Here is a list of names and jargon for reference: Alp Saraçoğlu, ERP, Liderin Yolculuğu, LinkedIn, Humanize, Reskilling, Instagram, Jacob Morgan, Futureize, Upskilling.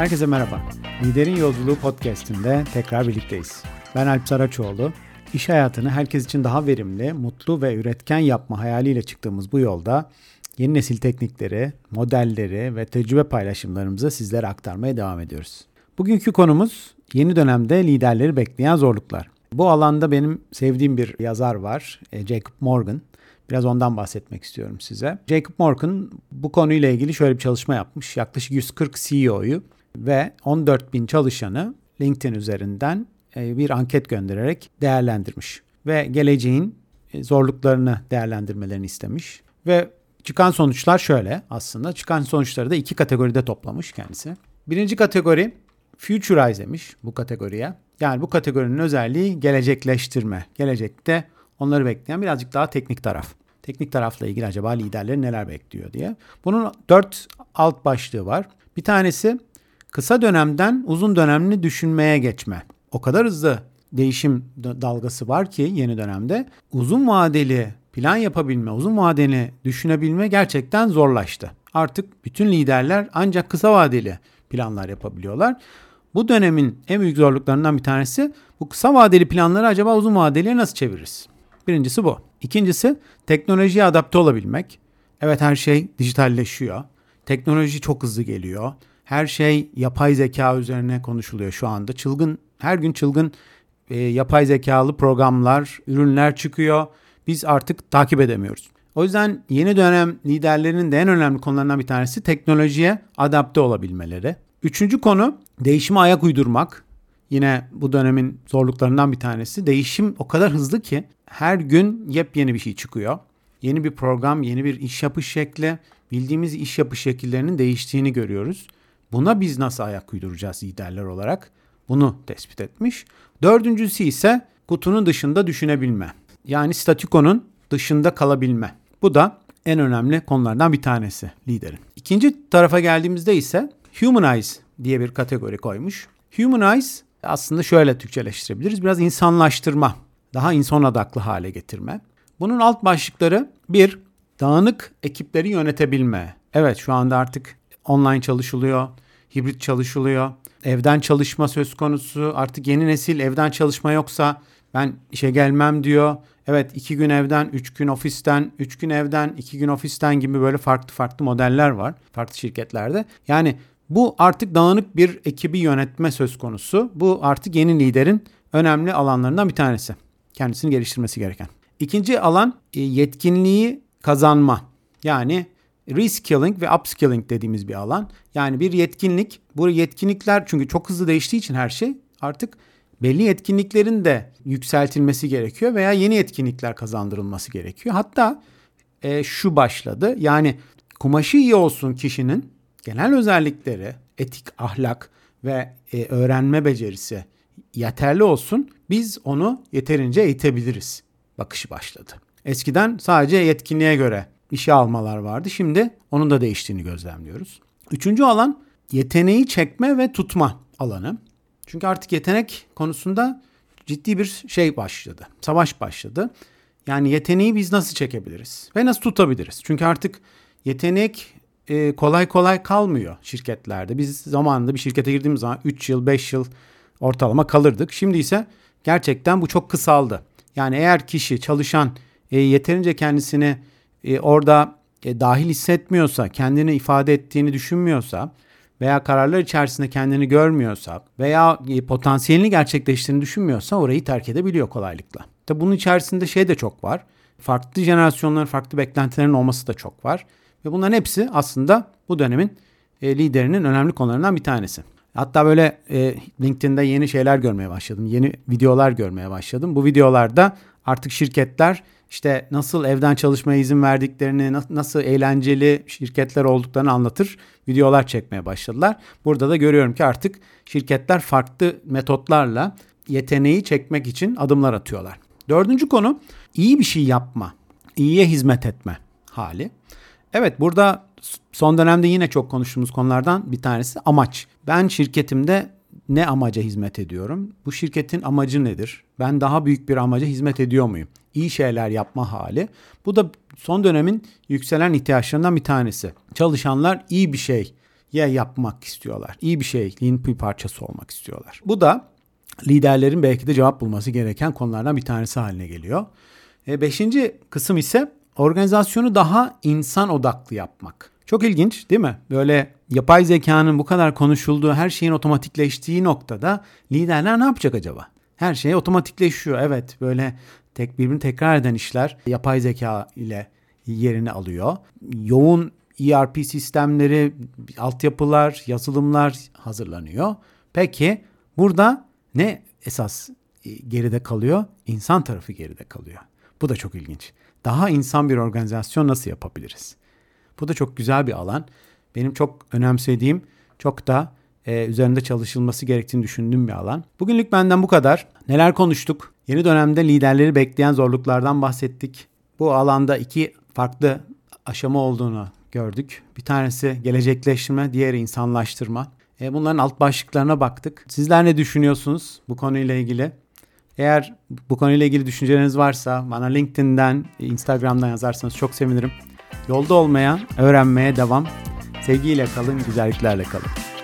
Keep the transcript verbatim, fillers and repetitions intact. Herkese merhaba. Liderin Yolculuğu podcast'inde tekrar birlikteyiz. Ben Alp Saraçoğlu. İş hayatını herkes için daha verimli, mutlu ve üretken yapma hayaliyle çıktığımız bu yolda yeni nesil teknikleri, modelleri ve tecrübe paylaşımlarımızı sizlere aktarmaya devam ediyoruz. Bugünkü konumuz yeni dönemde liderleri bekleyen zorluklar. Bu alanda benim sevdiğim bir yazar var, Jacob Morgan. Biraz ondan bahsetmek istiyorum size. Jacob Morgan bu konuyla ilgili şöyle bir çalışma yapmış. Yaklaşık yüz kırk C E O'yu ve on dört bin çalışanı LinkedIn üzerinden bir anket göndererek değerlendirmiş. Ve geleceğin zorluklarını değerlendirmelerini istemiş. Ve çıkan sonuçlar şöyle aslında. Çıkan sonuçları da iki kategoride toplamış kendisi. Birinci kategori Futureize demiş bu kategoriye. Yani bu kategorinin özelliği gelecekleştirme. Gelecekte onları bekleyen birazcık daha teknik taraf. Teknik tarafla ilgili acaba liderleri neler bekliyor diye. Bunun dört alt başlığı var. Bir tanesi kısa dönemden uzun dönemli düşünmeye geçme. O kadar hızlı değişim dalgası var ki yeni dönemde uzun vadeli plan yapabilme, uzun vadeli düşünebilme gerçekten zorlaştı. Artık bütün liderler ancak kısa vadeli planlar yapabiliyorlar. Bu dönemin en büyük zorluklarından bir tanesi bu kısa vadeli planları acaba uzun vadeliye nasıl çeviririz? Birincisi bu. İkincisi teknolojiye adapte olabilmek. Evet, her şey dijitalleşiyor. Teknoloji çok hızlı geliyor. Her şey yapay zeka üzerine konuşuluyor şu anda. Çılgın, her gün çılgın e, yapay zekalı programlar, ürünler çıkıyor. Biz artık takip edemiyoruz. O yüzden yeni dönem liderlerinin de en önemli konularından bir tanesi teknolojiye adapte olabilmeleri. Üçüncü konu değişime ayak uydurmak. Yine bu dönemin zorluklarından bir tanesi. Değişim o kadar hızlı ki her gün yepyeni bir şey çıkıyor. Yeni bir program, yeni bir iş yapış şekli, bildiğimiz iş yapış şekillerinin değiştiğini görüyoruz. Buna biz nasıl ayak uyduracağız liderler olarak? Bunu tespit etmiş. Dördüncüsü ise kutunun dışında düşünebilme. Yani statükonun dışında kalabilme. Bu da en önemli konulardan bir tanesi liderin. İkinci tarafa geldiğimizde ise Humanize diye bir kategori koymuş. Humanize aslında şöyle Türkçeleştirebiliriz. Biraz insanlaştırma, daha insan odaklı hale getirme. Bunun alt başlıkları bir, dağınık ekipleri yönetebilme. Evet, şu anda artık online çalışılıyor, hibrit çalışılıyor, evden çalışma söz konusu. Artık yeni nesil evden çalışma yoksa ben işe gelmem diyor. Evet, iki gün evden, üç gün ofisten, üç gün evden, iki gün ofisten gibi böyle farklı farklı modeller var farklı şirketlerde. Yani bu artık dağınık bir ekibi yönetme söz konusu. Bu artık yeni liderin önemli alanlarından bir tanesi. Kendisini geliştirmesi gereken. İkinci alan yetkinliği kazanma. Yani Reskilling ve Upskilling dediğimiz bir alan. Yani bir yetkinlik. Bu yetkinlikler çünkü çok hızlı değiştiği için her şey artık belli yetkinliklerin de yükseltilmesi gerekiyor veya yeni yetkinlikler kazandırılması gerekiyor. Hatta e, şu başladı. Yani kumaşı iyi olsun kişinin genel özellikleri, etik, ahlak ve e, öğrenme becerisi yeterli olsun. Biz onu yeterince eğitebiliriz. Bakışı başladı. Eskiden sadece yetkinliğe göre işe almalar vardı. Şimdi onun da değiştiğini gözlemliyoruz. Üçüncü alan yeteneği çekme ve tutma alanı. Çünkü artık yetenek konusunda ciddi bir şey başladı. Savaş başladı. Yani yeteneği biz nasıl çekebiliriz ve nasıl tutabiliriz? Çünkü artık yetenek e, kolay kolay kalmıyor şirketlerde. Biz zamanında bir şirkete girdiğimiz zaman üç yıl beş yıl ortalama kalırdık. Şimdi ise gerçekten bu çok kısaldı. Yani eğer kişi, çalışan e, yeterince kendisini e, orada e, dahil hissetmiyorsa, kendini ifade ettiğini düşünmüyorsa veya kararlar içerisinde kendini görmüyorsa veya potansiyelini gerçekleştirdiğini düşünmüyorsa orayı terk edebiliyor kolaylıkla. Tabii bunun içerisinde şey de çok var. Farklı jenerasyonların, farklı beklentilerin olması da çok var. Ve bunların hepsi aslında bu dönemin e, liderinin önemli konularından bir tanesi. Hatta böyle e, LinkedIn'de yeni şeyler görmeye başladım. Yeni videolar görmeye başladım. Bu videolarda artık şirketler işte nasıl evden çalışmaya izin verdiklerini, nasıl eğlenceli şirketler olduklarını anlatır videolar çekmeye başladılar. Burada da görüyorum ki artık şirketler farklı metotlarla yeteneği çekmek için adımlar atıyorlar. Dördüncü konu iyi bir şey yapma, iyiye hizmet etme hali. Evet, burada son dönemde yine çok konuştuğumuz konulardan bir tanesi amaç. Ben şirketimde ne amaca hizmet ediyorum? Bu şirketin amacı nedir? Ben daha büyük bir amaca hizmet ediyor muyum? İyi şeyler yapma hali. Bu da son dönemin yükselen ihtiyaçlarından bir tanesi. Çalışanlar iyi bir şey ya yapmak istiyorlar. İyi bir şeyin bir parçası olmak istiyorlar. Bu da liderlerin belki de cevap bulması gereken konulardan bir tanesi haline geliyor. E, beşinci kısım ise organizasyonu daha insan odaklı yapmak. Çok ilginç değil mi? Böyle yapay zekanın bu kadar konuşulduğu, her şeyin otomatikleştiği noktada liderler ne yapacak acaba? Her şey otomatikleşiyor. Evet, böyle tek birbirini tekrar eden işler yapay zeka ile yerini alıyor. Yoğun E R P sistemleri, altyapılar, yazılımlar hazırlanıyor. Peki burada ne esas geride kalıyor? İnsan tarafı geride kalıyor. Bu da çok ilginç. Daha insan bir organizasyon nasıl yapabiliriz? Bu da çok güzel bir alan. Benim çok önemsediğim, çok da e, üzerinde çalışılması gerektiğini düşündüğüm bir alan. Bugünlük benden bu kadar. Neler konuştuk? Yeni dönemde liderleri bekleyen zorluklardan bahsettik. Bu alanda iki farklı aşama olduğunu gördük. Bir tanesi gelecekleştirme, diğeri insanlaştırma. E, bunların alt başlıklarına baktık. Sizler ne düşünüyorsunuz bu konuyla ilgili? Eğer bu konuyla ilgili düşünceleriniz varsa bana LinkedIn'den, Instagram'dan yazarsanız çok sevinirim. Yolda olmaya, öğrenmeye devam. Sevgiyle kalın, güzelliklerle kalın.